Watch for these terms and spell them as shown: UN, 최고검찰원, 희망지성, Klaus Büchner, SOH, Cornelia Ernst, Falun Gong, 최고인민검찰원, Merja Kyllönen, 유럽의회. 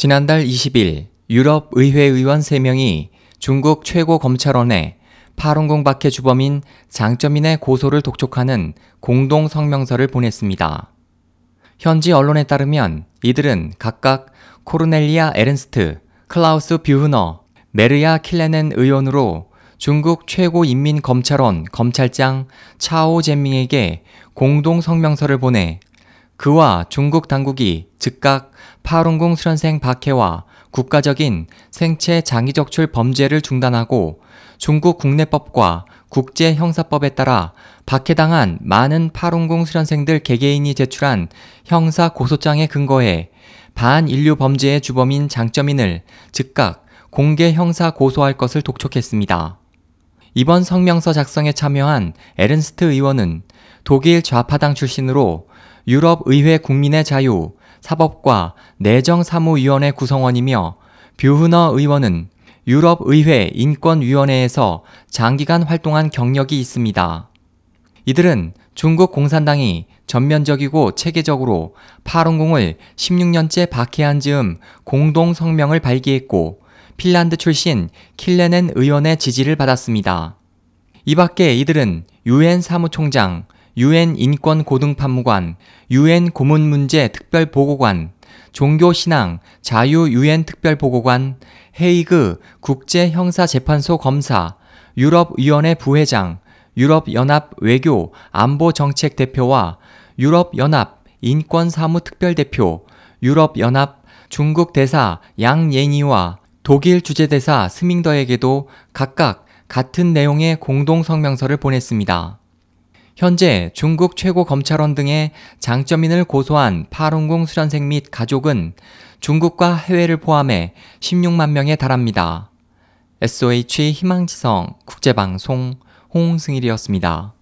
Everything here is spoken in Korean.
지난달 20일 유럽의회 의원 3명이 중국 최고검찰원에 파룬궁 박해 주범인 장쩌민의 고소를 독촉하는 공동 성명서를 보냈습니다. 현지 언론에 따르면 이들은 각각 코르넬리아 에른스트, 클라우스 뷰흐너, 메르야 킬레넨 의원으로 중국 최고인민검찰원 검찰장 차오 제밍에게 공동 성명서를 보내 그와 중국 당국이 즉각 파룬궁 수련생 박해와 국가적인 생체 장기적출 범죄를 중단하고 중국 국내법과 국제형사법에 따라 박해당한 많은 파룬궁 수련생들 개개인이 제출한 형사고소장에 근거해 반인류 범죄의 주범인 장쩌민을 즉각 공개 형사고소할 것을 독촉했습니다. 이번 성명서 작성에 참여한 에른스트 의원은 독일 좌파당 출신으로 유럽의회 국민의 자유, 사법과 내정사무위원회 구성원이며 뷰흐너 의원은 유럽의회 인권위원회에서 장기간 활동한 경력이 있습니다. 이들은 중국 공산당이 전면적이고 체계적으로 파룬궁을 16년째 박해한 즈음 공동 성명을 발기했고 핀란드 출신 킬레넨 의원의 지지를 받았습니다. 이 밖에 이들은 UN 사무총장, UN 인권고등판무관, UN 고문문제 특별보고관, 종교신앙 자유 UN 특별보고관, 헤이그 국제형사재판소 검사, 유럽위원회 부회장, 유럽연합 외교 안보정책 대표와 유럽연합 인권사무 특별대표, 유럽연합 중국 대사 양예니와 독일 주재대사 스밍더에게도 각각 같은 내용의 공동 성명서를 보냈습니다. 현재 중국 최고검찰원 등의 장쩌민을 고소한 파룬궁 수련생 및 가족은 중국과 해외를 포함해 16만 명에 달합니다. SOH 희망지성 국제방송 홍승일이었습니다.